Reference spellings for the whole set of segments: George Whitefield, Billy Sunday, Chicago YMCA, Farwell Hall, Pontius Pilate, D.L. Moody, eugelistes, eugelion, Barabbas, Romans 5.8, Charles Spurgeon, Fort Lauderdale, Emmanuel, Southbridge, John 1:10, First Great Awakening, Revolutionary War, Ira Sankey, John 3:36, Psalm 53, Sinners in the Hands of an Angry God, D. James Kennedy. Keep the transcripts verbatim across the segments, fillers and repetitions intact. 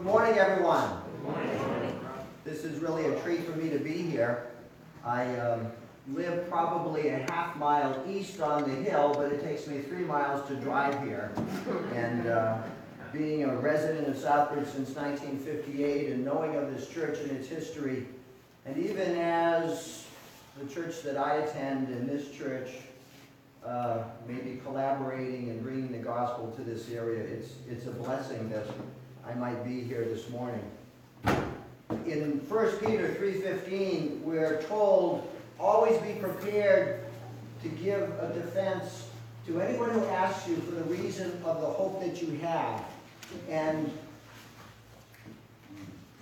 Good morning, everyone. Good morning. This is really a treat for me to be here. I um, live probably a half mile east on the hill, but it takes me three miles to drive here. And uh, being a resident of Southbridge since nineteen fifty-eight and knowing of this church and its history, and even as the church that I attend and this church uh, may be collaborating and bringing the gospel to this area, it's, it's a blessing that I might be here this morning. In First Peter three fifteen, we're told, always be prepared to give a defense to anyone who asks you for the reason of the hope that you have. And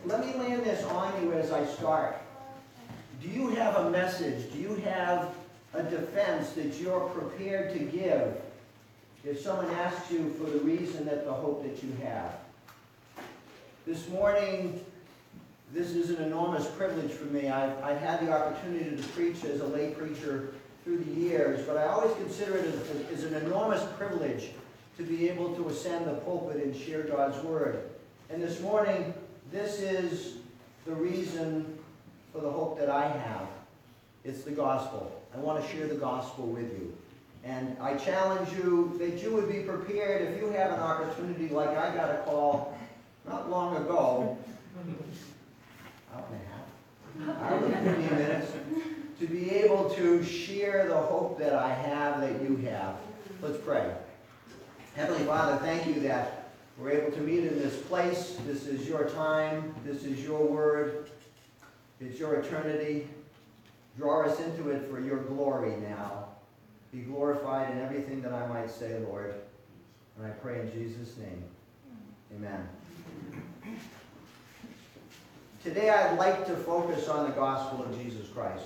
let me land this on you as I start. Do you have a message? Do you have a defense that you're prepared to give if someone asks you for the reason that the hope that you have? This morning, this is an enormous privilege for me. I've, I've had the opportunity to preach as a lay preacher through the years, but I always consider it as, as an enormous privilege to be able to ascend the pulpit and share God's word. And this morning, this is the reason for the hope that I have. It's the gospel. I want to share the gospel with you. And I challenge you that you would be prepared if you have an opportunity like I got a call not long ago, hour and a half, hour and fifteen minutes, to be able to share the hope that I have, that you have. Let's pray. Heavenly Father, thank you that we're able to meet in this place. This is your time. This is your word. It's your eternity. Draw us into it for your glory now. Be glorified in everything that I might say, Lord. And I pray in Jesus' name. Amen. Today I'd like to focus on the gospel of Jesus Christ,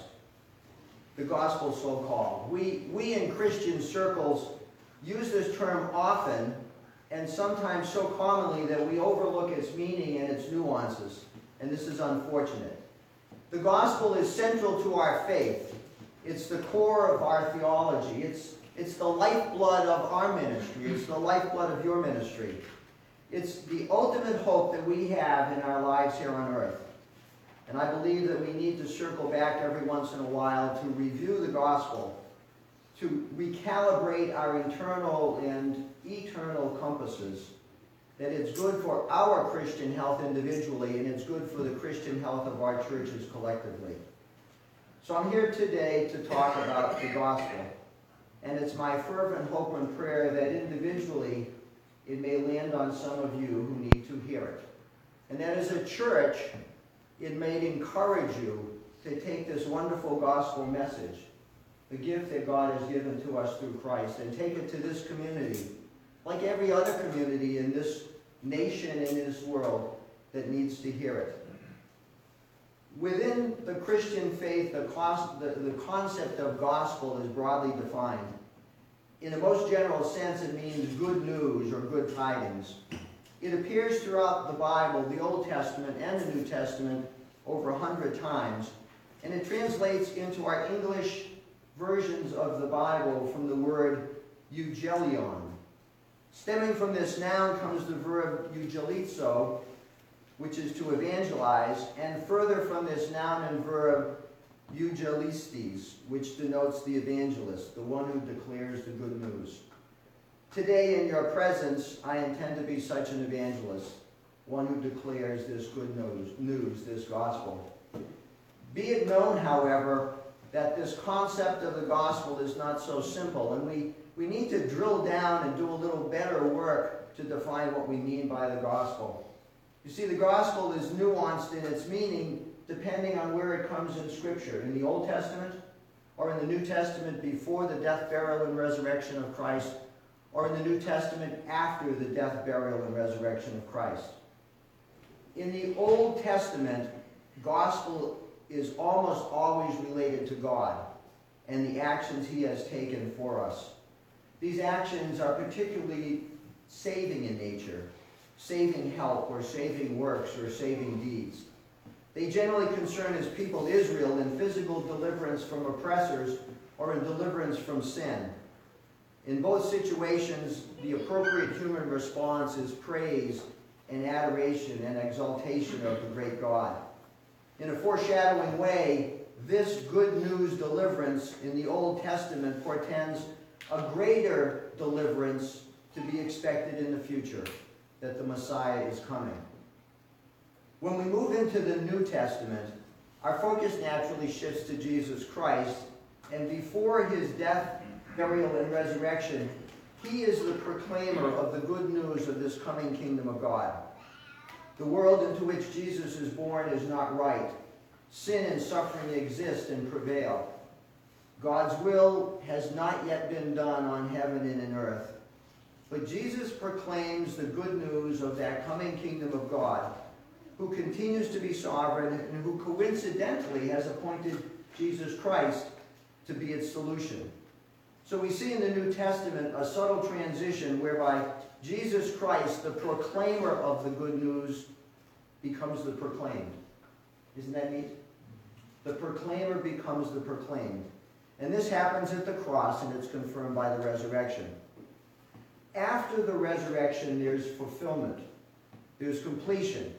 the gospel so-called. We, we in Christian circles use this term often and sometimes so commonly that we overlook its meaning and its nuances, and this is unfortunate. The gospel is central to our faith. It's the core of our theology. It's, it's the lifeblood of our ministry. It's the lifeblood of your ministry. It's the ultimate hope that we have in our lives here on earth. And I believe that we need to circle back every once in a while to review the gospel, to recalibrate our internal and eternal compasses, that it's good for our Christian health individually, and it's good for the Christian health of our churches collectively. So I'm here today to talk about the gospel, and it's my fervent hope and prayer that individually it may land on some of you who need to hear it. And that as a church, it may encourage you to take this wonderful gospel message, the gift that God has given to us through Christ, and take it to this community, like every other community in this nation and in this world that needs to hear it. Within the Christian faith, the, cost, the, the concept of gospel is broadly defined. In the most general sense, it means good news or good tidings. It appears throughout the Bible, the Old Testament and the New Testament, over a hundred times, and it translates into our English versions of the Bible from the word eugelion. Stemming from this noun comes the verb eugelizo, which is to evangelize, and further from this noun and verb eugelistes, which denotes the evangelist, the one who declares the good news. Today, in your presence, I intend to be such an evangelist, one who declares this good news, news, this gospel. Be it known, however, that this concept of the gospel is not so simple, and we, we need to drill down and do a little better work to define what we mean by the gospel. You see, the gospel is nuanced in its meaning, depending on where it comes in Scripture, in the Old Testament, or in the New Testament before the death, burial, and resurrection of Christ, or in the New Testament after the death, burial, and resurrection of Christ. In the Old Testament, gospel is almost always related to God and the actions he has taken for us. These actions are particularly saving in nature, saving help, or saving works, or saving deeds. They generally concern his people Israel in physical deliverance from oppressors or in deliverance from sin. In both situations, the appropriate human response is praise and adoration and exaltation of the great God. In a foreshadowing way, this good news deliverance in the Old Testament portends a greater deliverance to be expected in the future, that the Messiah is coming. When we move into the New Testament, our focus naturally shifts to Jesus Christ, and before his death, burial, and resurrection, he is the proclaimer of the good news of this coming kingdom of God. The world into which Jesus is born is not right. Sin and suffering exist and prevail. God's will has not yet been done on heaven and in earth. But Jesus proclaims the good news of that coming kingdom of God, who continues to be sovereign and who coincidentally has appointed Jesus Christ to be its solution. So we see in the New Testament a subtle transition whereby Jesus Christ, the proclaimer of the good news, becomes the proclaimed. Isn't that neat? The proclaimer becomes the proclaimed. And this happens at the cross, and it's confirmed by the resurrection. After the resurrection, there's fulfillment. There's completion.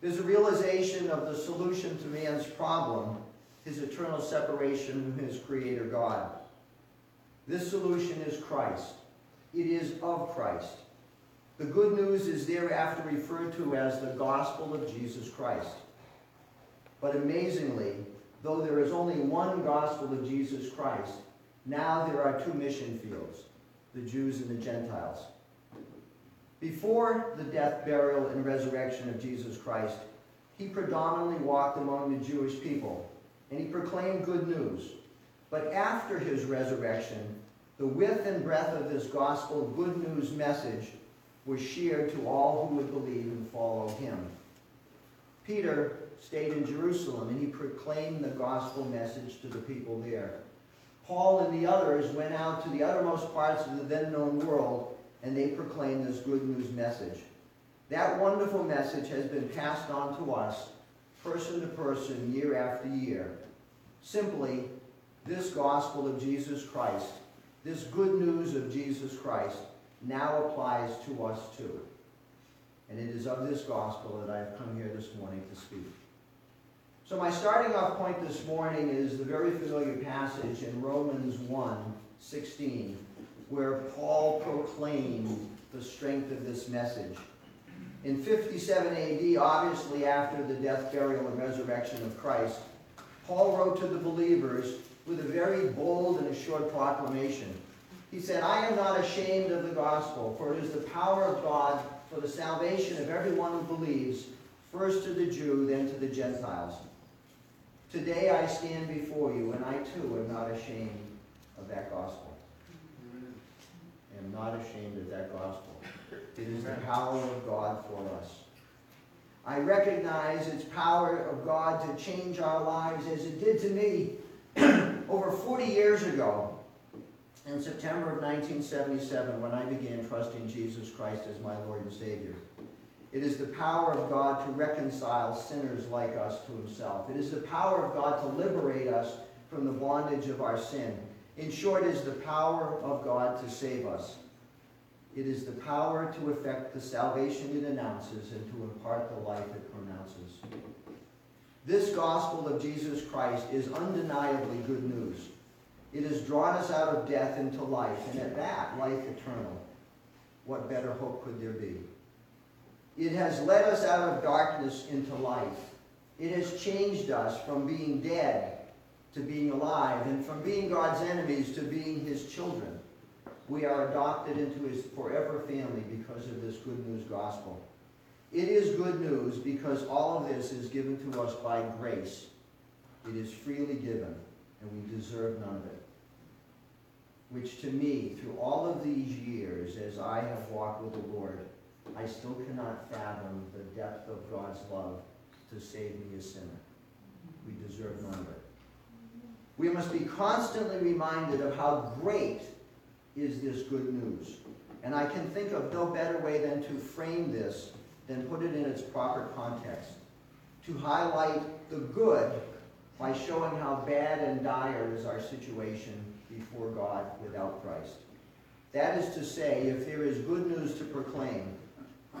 There's a realization of the solution to man's problem, his eternal separation from his Creator God. This solution is Christ. It is of Christ. The good news is thereafter referred to as the gospel of Jesus Christ. But amazingly, though there is only one gospel of Jesus Christ, now there are two mission fields, the Jews and the Gentiles. Before the death, burial, and resurrection of Jesus Christ, he predominantly walked among the Jewish people, and he proclaimed good news. But after his resurrection, the width and breadth of this gospel good news message was shared to all who would believe and follow him. Peter stayed in Jerusalem, and he proclaimed the gospel message to the people there. Paul and the others went out to the uttermost parts of the then-known world, and they proclaimed this good news message. That wonderful message has been passed on to us, person to person, year after year. Simply, this gospel of Jesus Christ, this good news of Jesus Christ, now applies to us too. And it is of this gospel that I have come here this morning to speak. So my starting off point this morning is the very familiar passage in Romans one sixteen, where Paul proclaimed the strength of this message. In fifty-seven A D, obviously after the death, burial, and resurrection of Christ, Paul wrote to the believers with a very bold and assured proclamation. He said, "I am not ashamed of the gospel, for it is the power of God for the salvation of everyone who believes, first to the Jew, then to the Gentiles. Today I stand before you, and I too am not ashamed of that gospel." I am not ashamed of that gospel. It is the power of God for us. I recognize its power of God to change our lives as it did to me over forty years ago in September of nineteen seventy-seven when I began trusting Jesus Christ as my Lord and Savior. It is the power of God to reconcile sinners like us to himself. It is the power of God to liberate us from the bondage of our sin. In short, it is the power of God to save us. It is the power to effect the salvation it announces and to impart the life it pronounces. This gospel of Jesus Christ is undeniably good news. It has drawn us out of death into life, and at that, life eternal. What better hope could there be? It has led us out of darkness into life. It has changed us from being dead to being alive, and from being God's enemies to being his children. We are adopted into his forever family because of this good news gospel. It is good news because all of this is given to us by grace. It is freely given, and we deserve none of it. Which to me, through all of these years, as I have walked with the Lord, I still cannot fathom the depth of God's love to save me a sinner. We deserve none of it. We must be constantly reminded of how great is this good news. And I can think of no better way than to frame this, than put it in its proper context. To highlight the good by showing how bad and dire is our situation before God without Christ. That is to say, if there is good news to proclaim,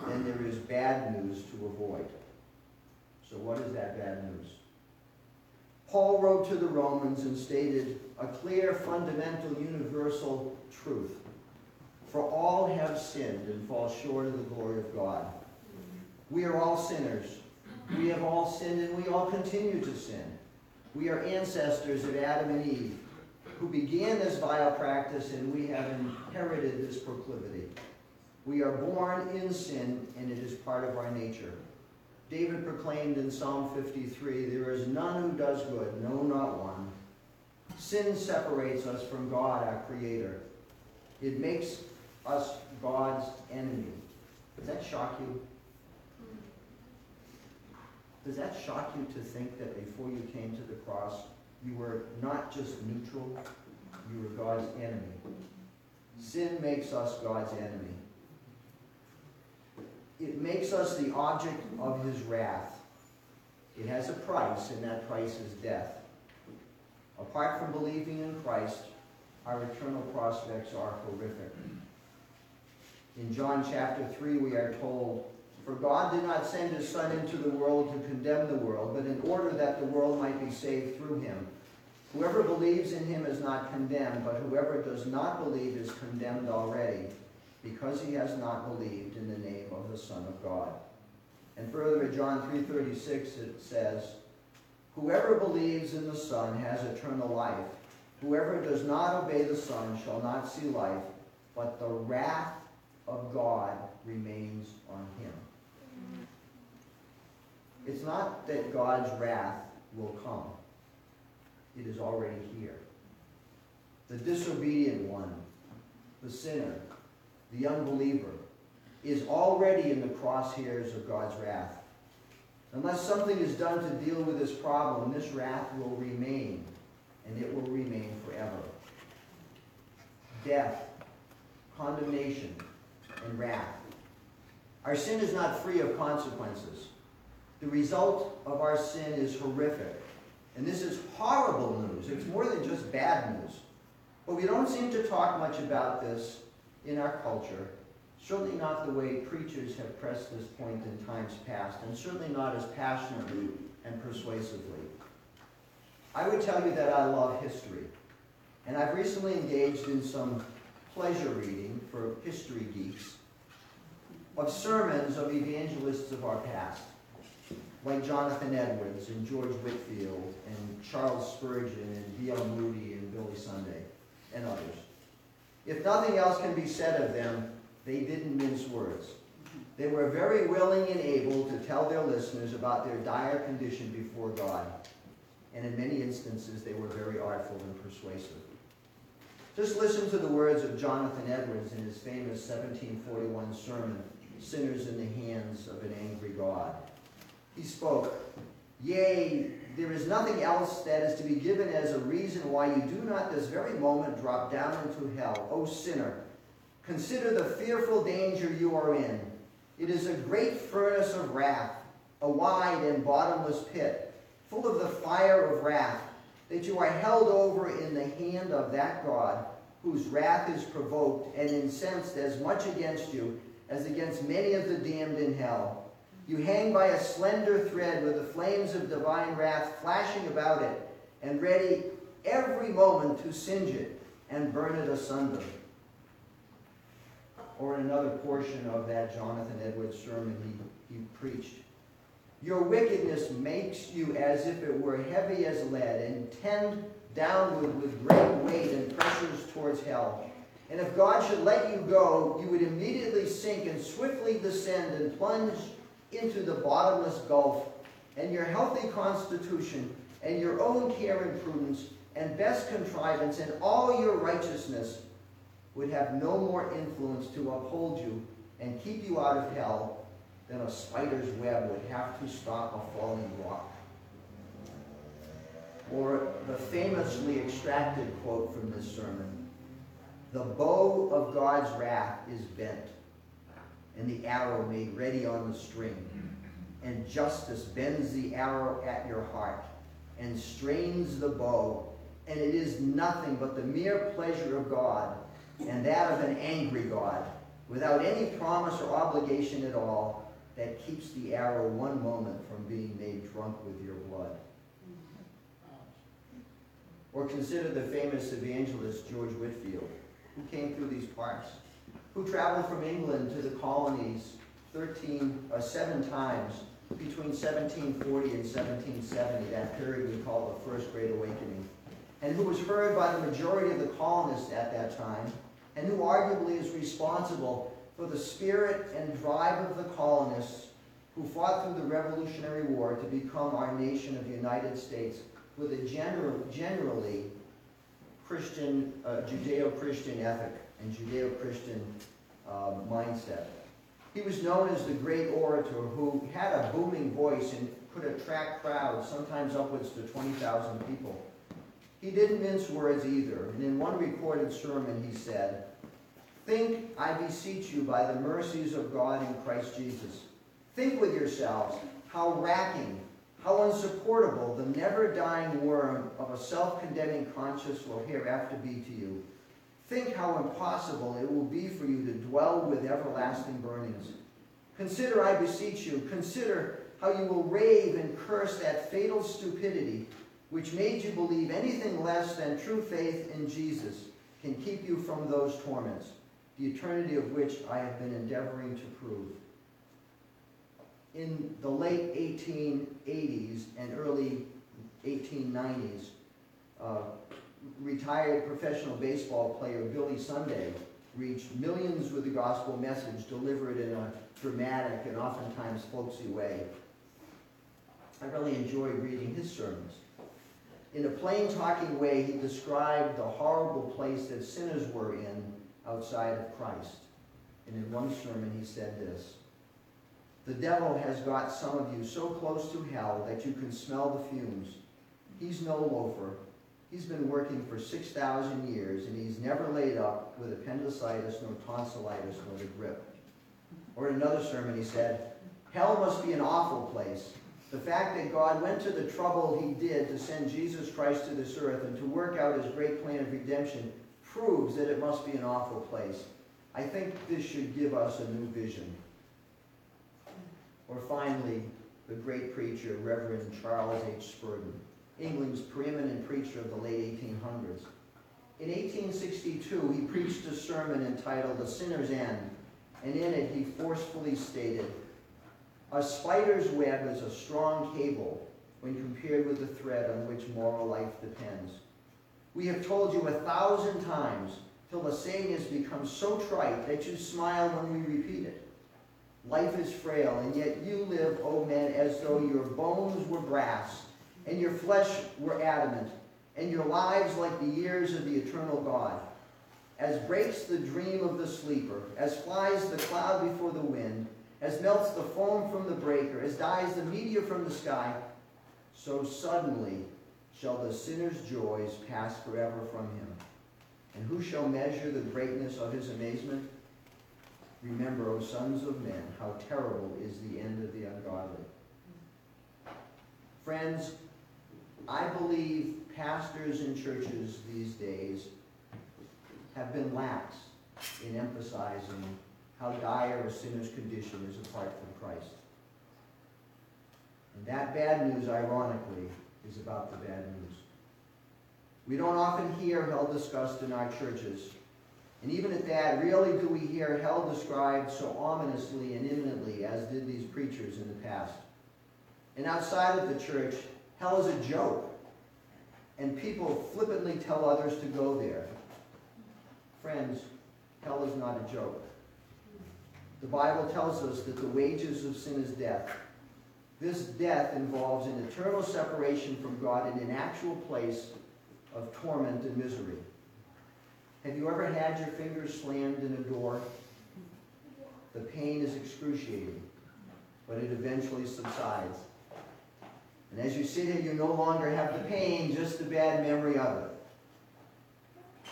then there is bad news to avoid. So what is that bad news? Paul wrote to the Romans and stated a clear, fundamental, universal truth. For all have sinned and fall short of the glory of God. We are all sinners. We have all sinned and we all continue to sin. We are ancestors of Adam and Eve, who began this vile practice, and we have inherited this proclivity. We are born in sin, and it is part of our nature. David proclaimed in Psalm fifty-three, "There is none who does good, no, not one." Sin separates us from God, our Creator. It makes us God's enemy. Does that shock you? Does that shock you to think that before you came to the cross, you were not just neutral, you were God's enemy? Sin makes us God's enemy. It makes us the object of his wrath. It has a price, and that price is death. Apart from believing in Christ, our eternal prospects are horrific. In John chapter three, we are told, "For God did not send his Son into the world to condemn the world, but in order that the world might be saved through him. Whoever believes in him is not condemned, but whoever does not believe is condemned already, because he has not believed in the name of the Son of God." And further in John three thirty-six it says, "Whoever believes in the Son has eternal life. Whoever does not obey the Son shall not see life, but the wrath of God remains on him." It's not that God's wrath will come. It is already here. The disobedient one, the sinner, the unbeliever, is already in the crosshairs of God's wrath. Unless something is done to deal with this problem, this wrath will remain, and it will remain forever. Death, condemnation, and wrath. Our sin is not free of consequences. The result of our sin is horrific. And this is horrible news. It's more than just bad news. But we don't seem to talk much about this in our culture, certainly not the way preachers have pressed this point in times past, and certainly not as passionately and persuasively. I would tell you that I love history, and I've recently engaged in some pleasure reading for history geeks of sermons of evangelists of our past, like Jonathan Edwards and George Whitefield and Charles Spurgeon and D L Moody and Billy Sunday and others. If nothing else can be said of them, they didn't mince words. They were very willing and able to tell their listeners about their dire condition before God. And in many instances, they were very artful and persuasive. Just listen to the words of Jonathan Edwards in his famous seventeen forty-one sermon, "Sinners in the Hands of an Angry God." He spoke, "Yea, there is nothing else that is to be given as a reason why you do not this very moment drop down into hell. O sinner, consider the fearful danger you are in. It is a great furnace of wrath, a wide and bottomless pit, full of the fire of wrath, that you are held over in the hand of that God, whose wrath is provoked and incensed as much against you as against many of the damned in hell. You hang by a slender thread with the flames of divine wrath flashing about it and ready every moment to singe it and burn it asunder." Or in another portion of that Jonathan Edwards sermon he, he preached, "Your wickedness makes you as if it were heavy as lead and tend downward with great weight and pressures towards hell. And if God should let you go, you would immediately sink and swiftly descend and plunge into the bottomless gulf, and your healthy constitution and your own care and prudence and best contrivance and all your righteousness would have no more influence to uphold you and keep you out of hell than a spider's web would have to stop a falling rock." Or the famously extracted quote from this sermon, "The bow of God's wrath is bent, and the arrow made ready on the string. And justice bends the arrow at your heart and strains the bow, and it is nothing but the mere pleasure of God, and that of an angry God, without any promise or obligation at all, that keeps the arrow one moment from being made drunk with your blood. Or consider the famous evangelist George Whitefield, who came through these parts, who traveled from England to the colonies thirteen, uh, seven times between seventeen forty and seventeen seventy, that period we call the First Great Awakening, and who was heard by the majority of the colonists at that time, and who arguably is responsible for the spirit and drive of the colonists who fought through the Revolutionary War to become our nation of the United States with a general, generally Christian, uh, Judeo-Christian ethic and Judeo-Christian uh, mindset. He was known as the great orator who had a booming voice and could attract crowds, sometimes upwards to twenty thousand people. He didn't mince words either, and in one recorded sermon he said, "Think, I beseech you, by the mercies of God in Christ Jesus. Think with yourselves how racking, how unsupportable the never-dying worm of a self-condemning conscience will hereafter be to you. Think how impossible it will be for you to dwell with everlasting burnings. Consider, I beseech you, consider how you will rave and curse that fatal stupidity which made you believe anything less than true faith in Jesus can keep you from those torments, the eternity of which I have been endeavoring to prove." In the late eighteen eighties and early eighteen nineties, uh, retired professional baseball player Billy Sunday reached millions with the gospel message delivered in a dramatic and oftentimes folksy way. I really enjoyed reading his sermons. In a plain talking way, he described the horrible place that sinners were in outside of Christ. And in one sermon he said this, "The devil has got some of you so close to hell that you can smell the fumes. He's no loafer. He's been working for six thousand years, and he's never laid up with appendicitis, nor tonsillitis, nor the grip." Or in another sermon he said, "Hell must be an awful place. The fact that God went to the trouble he did to send Jesus Christ to this earth and to work out his great plan of redemption proves that it must be an awful place. I think this should give us a new vision." Or finally, the great preacher, Reverend Charles H. Spurgeon, England's preeminent preacher of the late eighteen hundreds. In eighteen sixty-two, he preached a sermon entitled "The Sinner's End," and in it he forcefully stated, "A spider's web is a strong cable when compared with the thread on which moral life depends. We have told you a thousand times till the saying has become so trite that you smile when we repeat it. Life is frail, and yet you live, O men, as though your bones were brass and your flesh were adamant, and your lives like the years of the eternal God. As breaks the dream of the sleeper, as flies the cloud before the wind, as melts the foam from the breaker, as dies the meteor from the sky, so suddenly shall the sinner's joys pass forever from him. And who shall measure the greatness of his amazement? Remember, O sons of men, how terrible is the end of the ungodly." Friends, I believe pastors and churches these days have been lax in emphasizing how dire a sinner's condition is apart from Christ. And that bad news, ironically, is about the bad news. We don't often hear hell discussed in our churches. And even at that, rarely do we hear hell described so ominously and imminently as did these preachers in the past. And outside of the church, hell is a joke. And people flippantly tell others to go there. Friends, hell is not a joke. The Bible tells us that the wages of sin is death. This death involves an eternal separation from God in an actual place of torment and misery. Have you ever had your fingers slammed in a door? The pain is excruciating, but it eventually subsides. And as you sit here, you no longer have the pain, just the bad memory of it.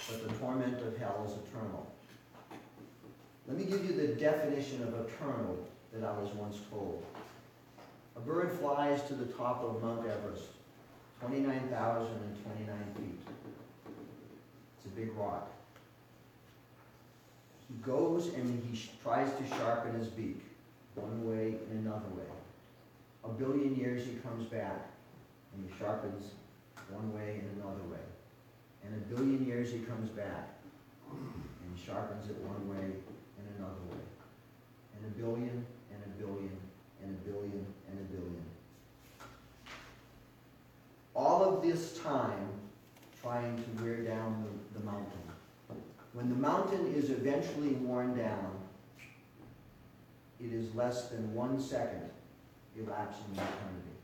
But the torment of hell is eternal. Let me give you the definition of eternal that I was once told. A bird flies to the top of Mount Everest, twenty-nine thousand twenty-nine feet. It's a big rock. He goes and he sh- tries to sharpen his beak, one way and another way. A billion years he comes back and he sharpens one way and another way. And a billion years he comes back and sharpens it one way and another way. And a billion and a billion and a billion and a billion. All of this time trying to wear down the, the mountain. When the mountain is eventually worn down, it is less than one second elapsed in eternity.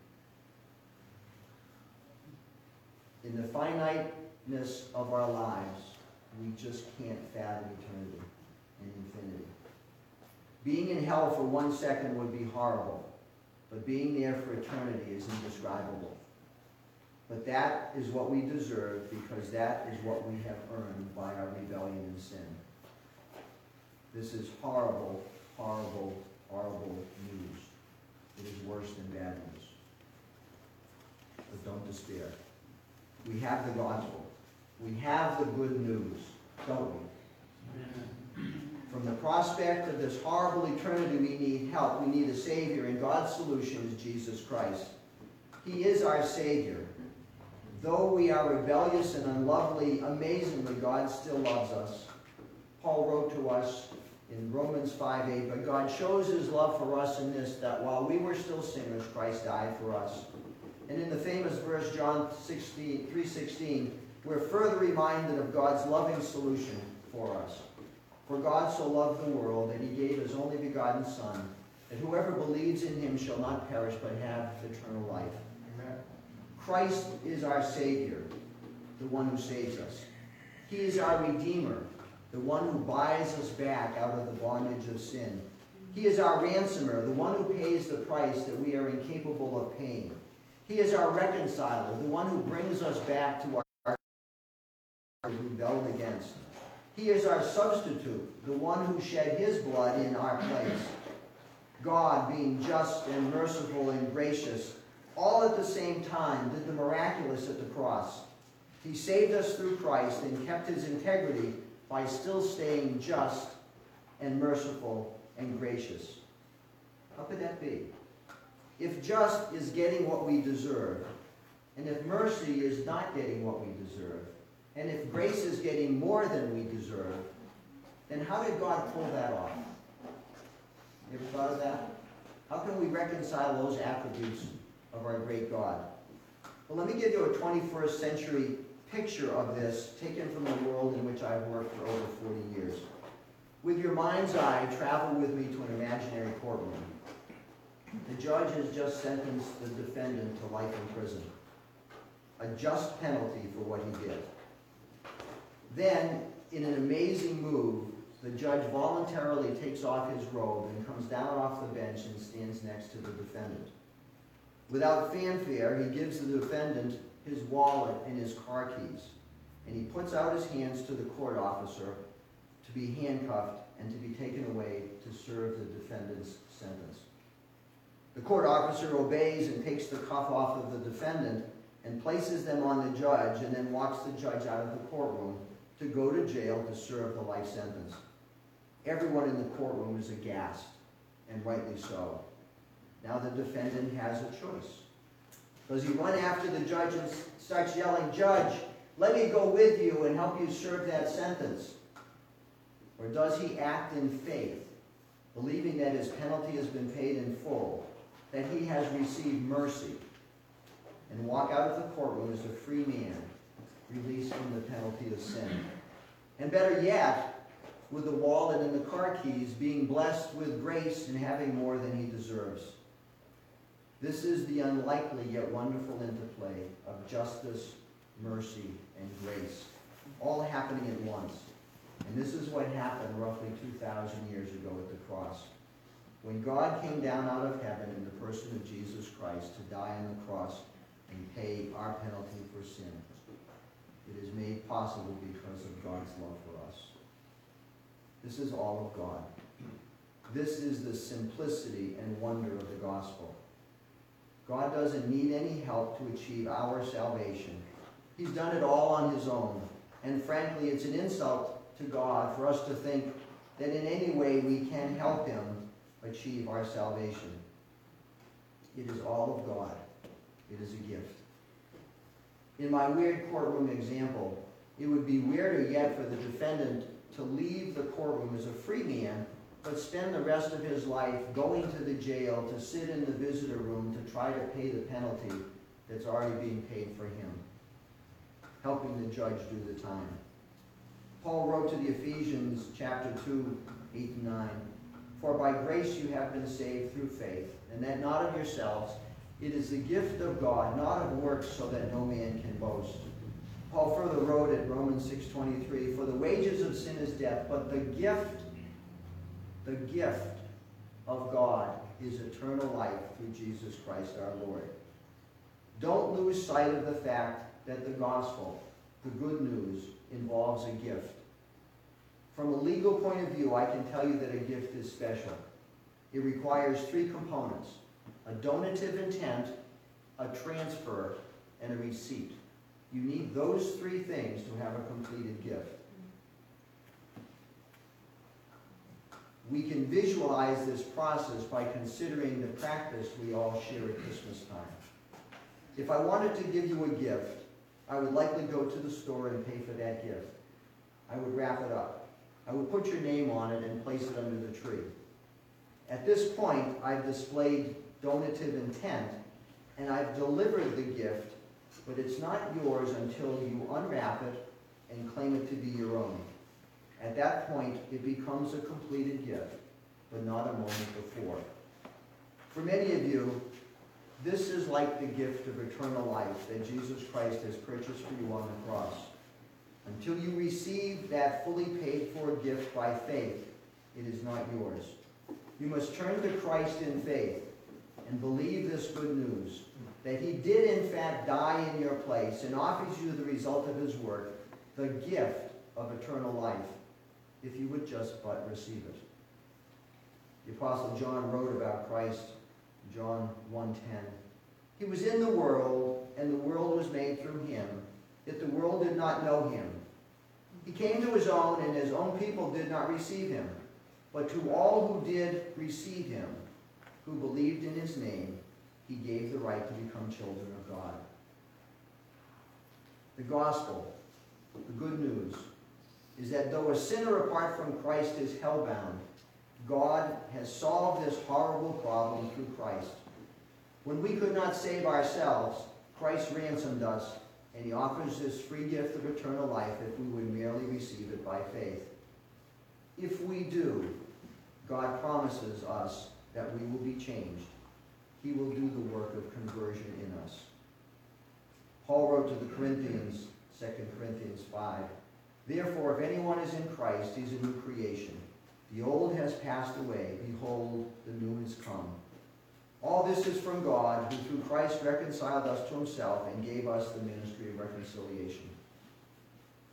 In the finiteness of our lives, we just can't fathom eternity and infinity. Being in hell for one second would be horrible, but being there for eternity is indescribable. But that is what we deserve, because that is what we have earned by our rebellion and sin. This is horrible, horrible, horrible news. It is worse than bad news. But don't despair. We have the gospel. We have the good news, don't we? From the prospect of this horrible eternity, we need help. We need a Savior, and God's solution is Jesus Christ. He is our Savior. Though we are rebellious and unlovely, amazingly, God still loves us. Paul wrote to us in Romans five eight, but God shows his love for us in this, that while we were still sinners, Christ died for us. And in the famous verse, John three sixteen, we're further reminded of God's loving solution for us. For God so loved the world that he gave his only begotten Son, that whoever believes in him shall not perish but have eternal life. Christ is our Savior, the one who saves us. He is our Redeemer, the one who buys us back out of the bondage of sin. He is our Ransomer, the one who pays the price that we are incapable of paying. He is our Reconciler, the one who brings us back to our rebelled against. He is our Substitute, the one who shed his blood in our place. God, being just and merciful and gracious, all at the same time did the miraculous at the cross. He saved us through Christ and kept his integrity by still staying just and merciful and gracious. How could that be? If just is getting what we deserve, and if mercy is not getting what we deserve, and if grace is getting more than we deserve, then how did God pull that off? You ever thought of that? How can we reconcile those attributes of our great God? Well, let me give you a twenty-first century picture of this, taken from the world in which I've worked for over forty years. With your mind's eye, travel with me to an imaginary courtroom. The judge has just sentenced the defendant to life in prison, a just penalty for what he did. Then, in an amazing move, the judge voluntarily takes off his robe and comes down off the bench and stands next to the defendant. Without fanfare, he gives the defendant his wallet and his car keys, and he puts out his hands to the court officer to be handcuffed and to be taken away to serve the defendant's sentence. The court officer obeys and takes the cuff off of the defendant and places them on the judge, and then walks the judge out of the courtroom to go to jail to serve the life sentence. Everyone in the courtroom is aghast, and rightly so. Now the defendant has a choice. Does he run after the judge and starts yelling, "Judge, let me go with you and help you serve that sentence"? Or does he act in faith, believing that his penalty has been paid in full, that he has received mercy, and walk out of the courtroom as a free man, released from the penalty of sin? And better yet, with the wallet and the car keys, being blessed with grace and having more than he deserves. This is the unlikely yet wonderful interplay of justice, mercy, and grace, all happening at once. And this is what happened roughly two thousand years ago at the cross, when God came down out of heaven in the person of Jesus Christ to die on the cross and pay our penalty for sin. It is made possible because of God's love for us. This is all of God. This is the simplicity and wonder of the gospel. God doesn't need any help to achieve our salvation. He's done it all on his own. And frankly, it's an insult to God for us to think that in any way we can help him achieve our salvation. It is all of God. It is a gift. In my weird courtroom example, it would be weirder yet for the defendant to leave the courtroom as a free man, but spend the rest of his life going to the jail to sit in the visitor room to try to pay the penalty that's already being paid for him, helping the judge do the time. Paul wrote to the Ephesians, chapter two, eight and nine, "For by grace you have been saved through faith, and that not of yourselves. It is the gift of God, not of works, so that no man can boast." Paul further wrote at Romans six twenty-three, "For the wages of sin is death, but the gift, the gift of God is eternal life through Jesus Christ our Lord." Don't lose sight of the fact that the gospel, the good news, involves a gift. From a legal point of view, I can tell you that a gift is special. It requires three components: a donative intent, a transfer, and a receipt. You need those three things to have a completed gift. We can visualize this process by considering the practice we all share at Christmas time. If I wanted to give you a gift, I would likely go to the store and pay for that gift. I would wrap it up. I would put your name on it and place it under the tree. At this point, I've displayed donative intent, and I've delivered the gift, but it's not yours until you unwrap it and claim it to be your own. At that point, it becomes a completed gift, but not a moment before. For many of you, this is like the gift of eternal life that Jesus Christ has purchased for you on the cross. Until you receive that fully paid-for gift by faith, it is not yours. You must turn to Christ in faith and believe this good news, that he did in fact die in your place and offers you the result of his work, the gift of eternal life, if you would just but receive it. The Apostle John wrote about Christ, John one ten. "He was in the world, and the world was made through him, yet the world did not know him. He came to his own, and his own people did not receive him. But to all who did receive him, who believed in his name, he gave the right to become children of God." The gospel, the good news, is that though a sinner apart from Christ is hellbound, God has solved this horrible problem through Christ. When we could not save ourselves, Christ ransomed us, and he offers this free gift of eternal life if we would merely receive it by faith. If we do, God promises us that we will be changed. He will do the work of conversion in us. Paul wrote to the Corinthians, Second Corinthians five, "Therefore, if anyone is in Christ, he's a new creation. The old has passed away. Behold, the new has come. All this is from God, who through Christ reconciled us to himself and gave us the ministry of reconciliation."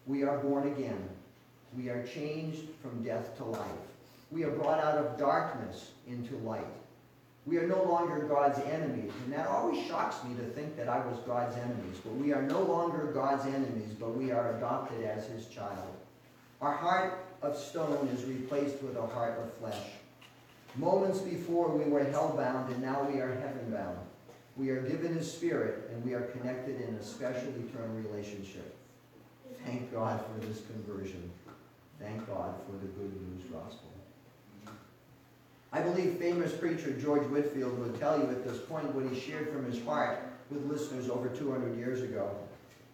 We are born again. We are changed from death to life. We are brought out of darkness into light. We are no longer God's enemies, and that always shocks me to think that I was God's enemies, but we are no longer God's enemies, but we are adopted as his child. Our heart of stone is replaced with a heart of flesh. Moments before we were hell-bound, and now we are heaven-bound. We are given his spirit, and we are connected in a special eternal relationship. Thank God for this conversion. Thank God for the good news gospel. I believe famous preacher George Whitefield would tell you at this point what he shared from his heart with listeners over two hundred years ago.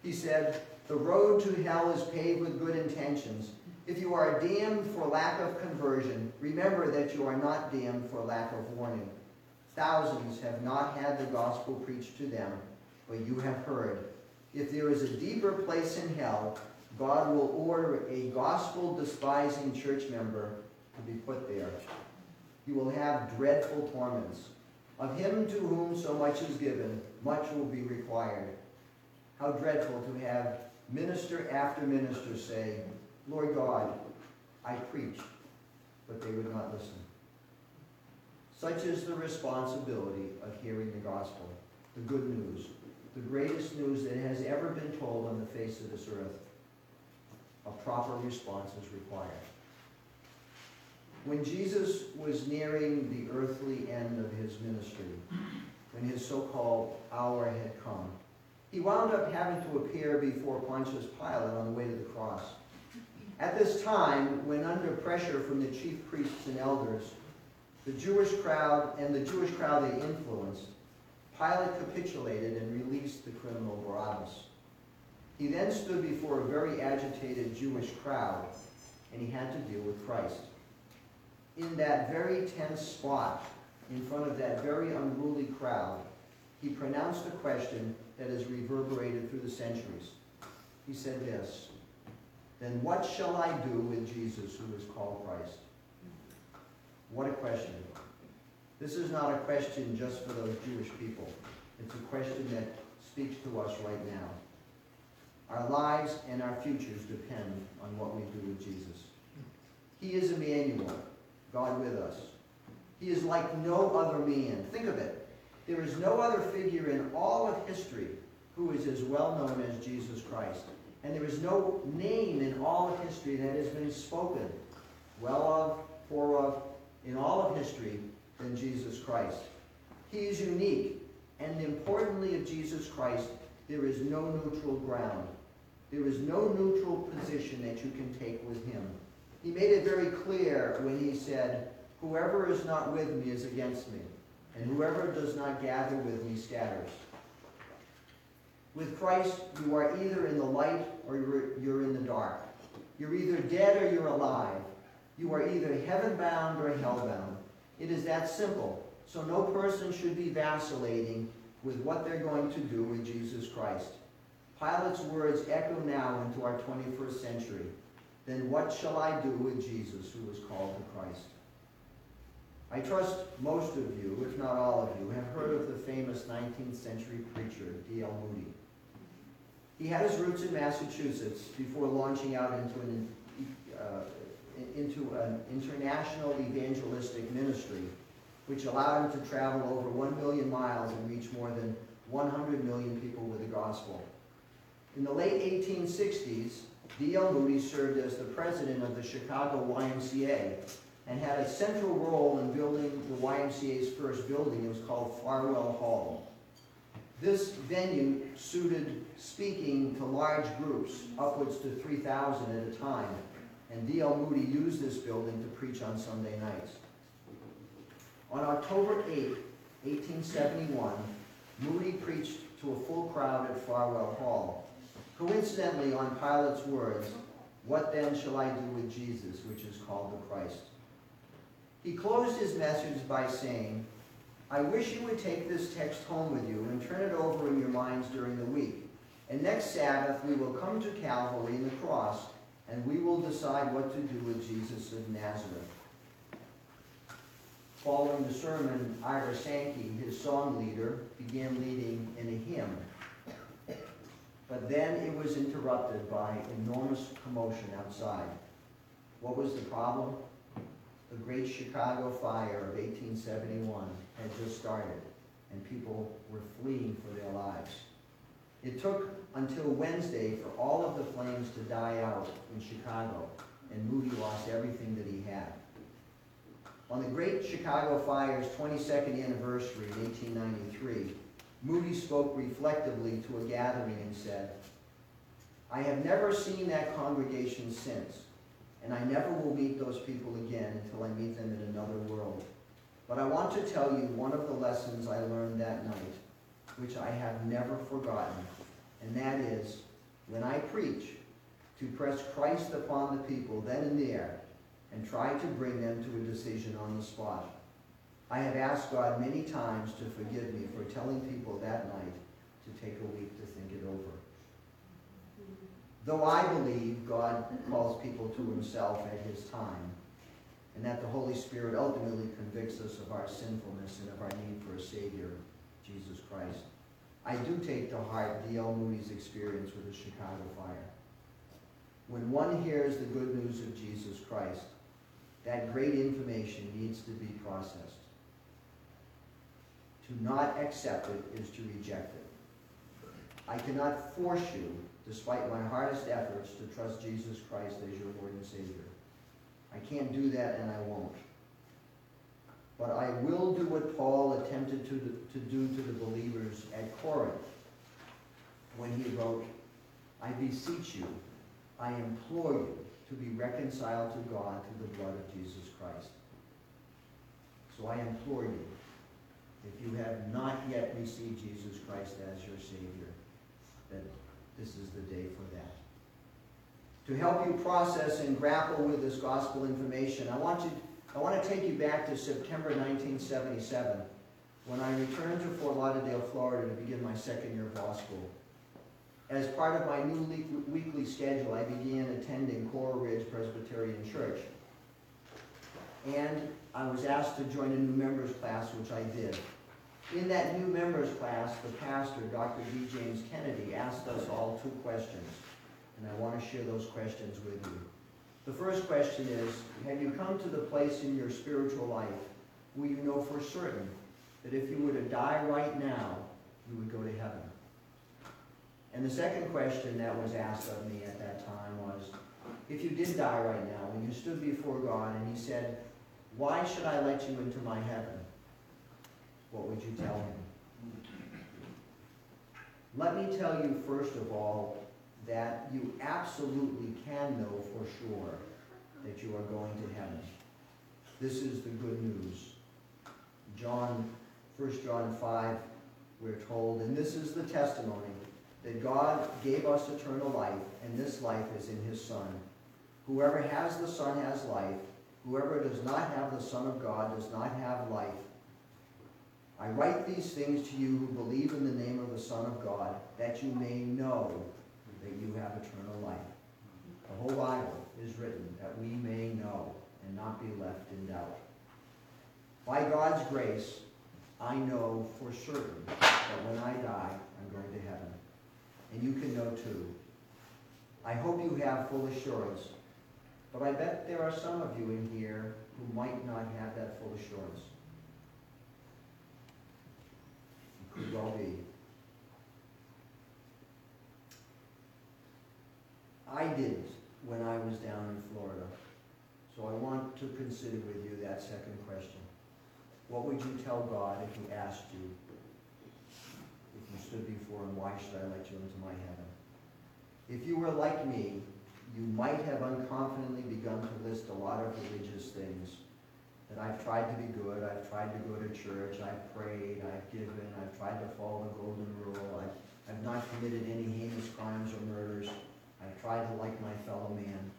He said, "The road to hell is paved with good intentions. If you are damned for lack of conversion, remember that you are not damned for lack of warning. Thousands have not had the gospel preached to them, but you have heard. If there is a deeper place in hell, God will order a gospel-despising church member to be put there. You will have dreadful torments. Of him to whom so much is given, much will be required." How dreadful to have minister after minister say, "Lord God, I preached," but they would not listen. Such is the responsibility of hearing the gospel, the good news, the greatest news that has ever been told on the face of this earth. A proper response is required. When Jesus was nearing the earthly end of his ministry, when his so-called hour had come, he wound up having to appear before Pontius Pilate on the way to the cross. At this time, when under pressure from the chief priests and elders, the Jewish crowd and the Jewish crowd they influenced, Pilate capitulated and released the criminal Barabbas. He then stood before a very agitated Jewish crowd, and he had to deal with Christ. In that very tense spot, in front of that very unruly crowd, he pronounced a question that has reverberated through the centuries. He said this, "Then what shall I do with Jesus who is called Christ?" What a question. This is not a question just for those Jewish people. It's a question that speaks to us right now. Our lives and our futures depend on what we do with Jesus. He is Emmanuel, God with us. He is like no other man. Think of it. There is no other figure in all of history who is as well known as Jesus Christ. And there is no name in all of history that has been spoken well of, for of, in all of history than Jesus Christ. He is unique, and importantly of Jesus Christ, there is no neutral ground. There is no neutral position that you can take with him. He made it very clear when he said, "Whoever is not with me is against me, and whoever does not gather with me scatters." With Christ, you are either in the light or you're in the dark. You're either dead or you're alive. You are either heaven-bound or hell-bound. It is that simple. So no person should be vacillating with what they're going to do with Jesus Christ. Pilate's words echo now into our twenty-first century. Then what shall I do with Jesus who is called the Christ? I trust most of you, if not all of you, have heard of the famous nineteenth century preacher, D L Moody. He had his roots in Massachusetts before launching out into an, uh, into an international evangelistic ministry, which allowed him to travel over one million miles and reach more than one hundred million people with the gospel. In the late eighteen sixties, D L Moody served as the president of the Chicago Y M C A, and had a central role in building the Y M C A's first building. It was called Farwell Hall. This venue suited speaking to large groups, upwards to three thousand at a time, and D L Moody used this building to preach on Sunday nights. On October eighth, eighteen seventy-one, Moody preached to a full crowd at Farwell Hall. Coincidentally, on Pilate's words, "What then shall I do with Jesus, which is called the Christ?" He closed his message by saying, "I wish you would take this text home with you and turn it over in your minds during the week. And next Sabbath, we will come to Calvary and the cross, and we will decide what to do with Jesus of Nazareth." Following the sermon, Ira Sankey, his song leader, began leading in a hymn. But then it was interrupted by enormous commotion outside. What was the problem? The Great Chicago Fire of eighteen seventy-one had just started, and people were fleeing for their lives. It took until Wednesday for all of the flames to die out in Chicago, and Moody lost everything that he had. On the Great Chicago Fire's twenty-second anniversary in eighteen ninety-three, Moody spoke reflectively to a gathering and said, "I have never seen that congregation since. And I never will meet those people again until I meet them in another world. But I want to tell you one of the lessons I learned that night, which I have never forgotten, and that is, when I preach, to press Christ upon the people then and there, and try to bring them to a decision on the spot. I have asked God many times to forgive me for telling people that night to take a week to think it over. Though I believe God calls people to himself at his time, and that the Holy Spirit ultimately convicts us of our sinfulness and of our need for a Savior, Jesus Christ, I do take to heart D L Moody's experience with the Chicago Fire. When one hears the good news of Jesus Christ, that great information needs to be processed. To not accept it is to reject it. I cannot force you, despite my hardest efforts, to trust Jesus Christ as your Lord and Savior. I can't do that, and I won't. But I will do what Paul attempted to, to do to the believers at Corinth when he wrote, I beseech you, I implore you to be reconciled to God through the blood of Jesus Christ. So I implore you, if you have not yet received Jesus Christ as your Savior, that this is the day for that. To help you process and grapple with this gospel information, I want, you, I want to take you back to September nineteen seventy-seven, when I returned to Fort Lauderdale, Florida to begin my second year of law school. As part of my new le- weekly schedule, I began attending Coral Ridge Presbyterian Church. And I was asked to join a new members class, which I did. In that new members class, the pastor, Doctor D. James Kennedy, asked us all two questions, and I want to share those questions with you. The first question is, have you come to the place in your spiritual life where you know for certain that if you were to die right now, you would go to heaven? And the second question that was asked of me at that time was, if you did die right now, when you stood before God and he said, why should I let you into my heaven? What would you tell him? Let me tell you, first of all, that you absolutely can know for sure that you are going to heaven. This is the good news. John, First John five, we're told, and this is the testimony, that God gave us eternal life, and this life is in his Son. Whoever has the Son has life. Whoever does not have the Son of God does not have life. I write these things to you who believe in the name of the Son of God, that you may know that you have eternal life. The whole Bible is written that we may know and not be left in doubt. By God's grace, I know for certain that when I die, I'm going to heaven. And you can know too. I hope you have full assurance, but I bet there are some of you in here who might not have that full assurance. It could well be. I didn't when I was down in Florida, so I want to consider with you that second question. What would you tell God if he asked you, if you stood before him, why should I let you into my heaven? If you were like me, you might have unconfidently begun to list a lot of religious things. That I've tried to be good, I've tried to go to church, I've prayed, I've given, I've tried to follow the golden rule, I've, I've not committed any heinous crimes or murders, I've tried to like my fellow man.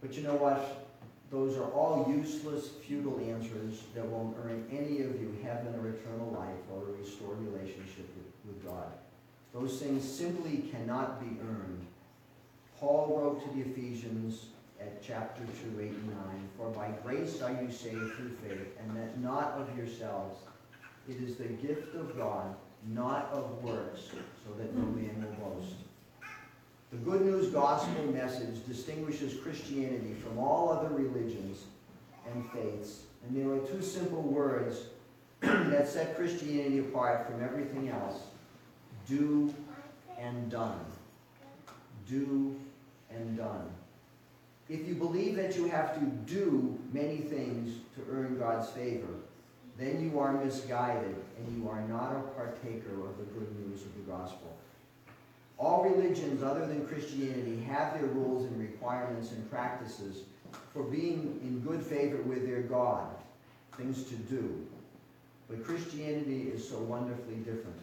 But you know what? Those are all useless, futile answers that won't earn any of you heaven or eternal life or a restored relationship with, with God. Those things simply cannot be earned. Paul wrote to the Ephesians at chapter two, eight, and nine, for by grace are you saved through faith, and that not of yourselves. It is the gift of God, not of works, so that no man will boast. The good news gospel message distinguishes Christianity from all other religions and faiths. And there are two simple words that set Christianity apart from everything else. Do and done. Do and done. If you believe that you have to do many things to earn God's favor, then you are misguided and you are not a partaker of the good news of the gospel. All religions other than Christianity have their rules and requirements and practices for being in good favor with their God, things to do. But Christianity is so wonderfully different.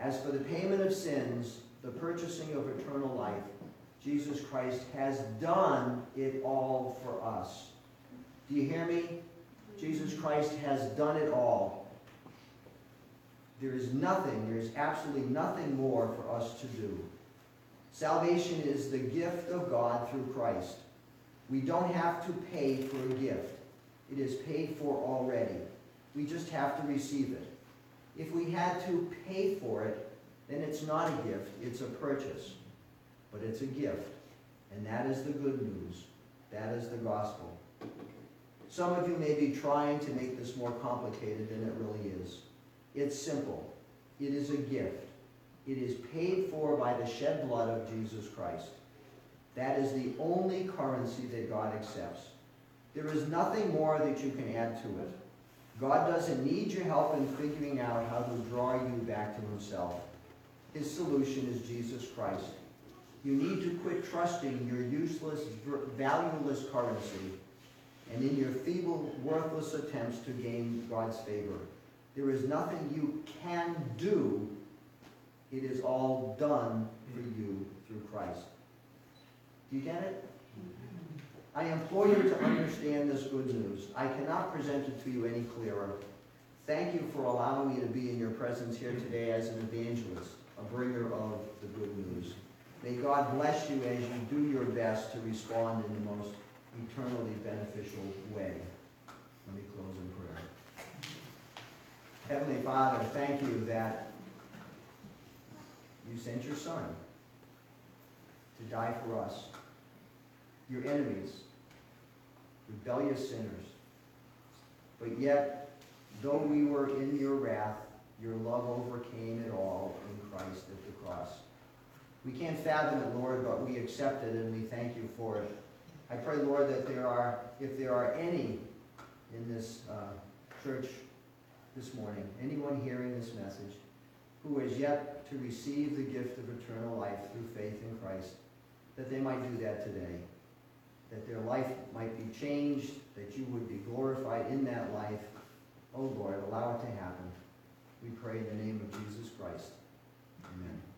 As for the payment of sins, the purchasing of eternal life, Jesus Christ has done it all for us. Do you hear me? Jesus Christ has done it all. There is nothing, there is absolutely nothing more for us to do. Salvation is the gift of God through Christ. We don't have to pay for a gift. It is paid for already. We just have to receive it. If we had to pay for it, then it's not a gift, it's a purchase. But it's a gift, and that is the good news. That is the gospel. Some of you may be trying to make this more complicated than it really is. It's simple. It is a gift. It is paid for by the shed blood of Jesus Christ. That is the only currency that God accepts. There is nothing more that you can add to it. God doesn't need your help in figuring out how to draw you back to himself. His solution is Jesus Christ. You need to quit trusting your useless, valueless currency and in your feeble, worthless attempts to gain God's favor. There is nothing you can do. It is all done for you through Christ. Do you get it? I implore you to understand this good news. I cannot present it to you any clearer. Thank you for allowing me to be in your presence here today as an evangelist, a bringer of the good news. May God bless you as you do your best to respond in the most eternally beneficial way. Let me close in prayer. Heavenly Father, thank you that you sent your Son to die for us, your enemies, rebellious sinners. But yet, though we were in your wrath, your love overcame it all in Christ at the cross. We can't fathom it, Lord, but we accept it and we thank you for it. I pray, Lord, that there are, if there are any in this uh, church this morning, anyone hearing this message, who is yet to receive the gift of eternal life through faith in Christ, that they might do that today, that their life might be changed, that you would be glorified in that life. Oh, Lord, allow it to happen. We pray in the name of Jesus Christ. Amen.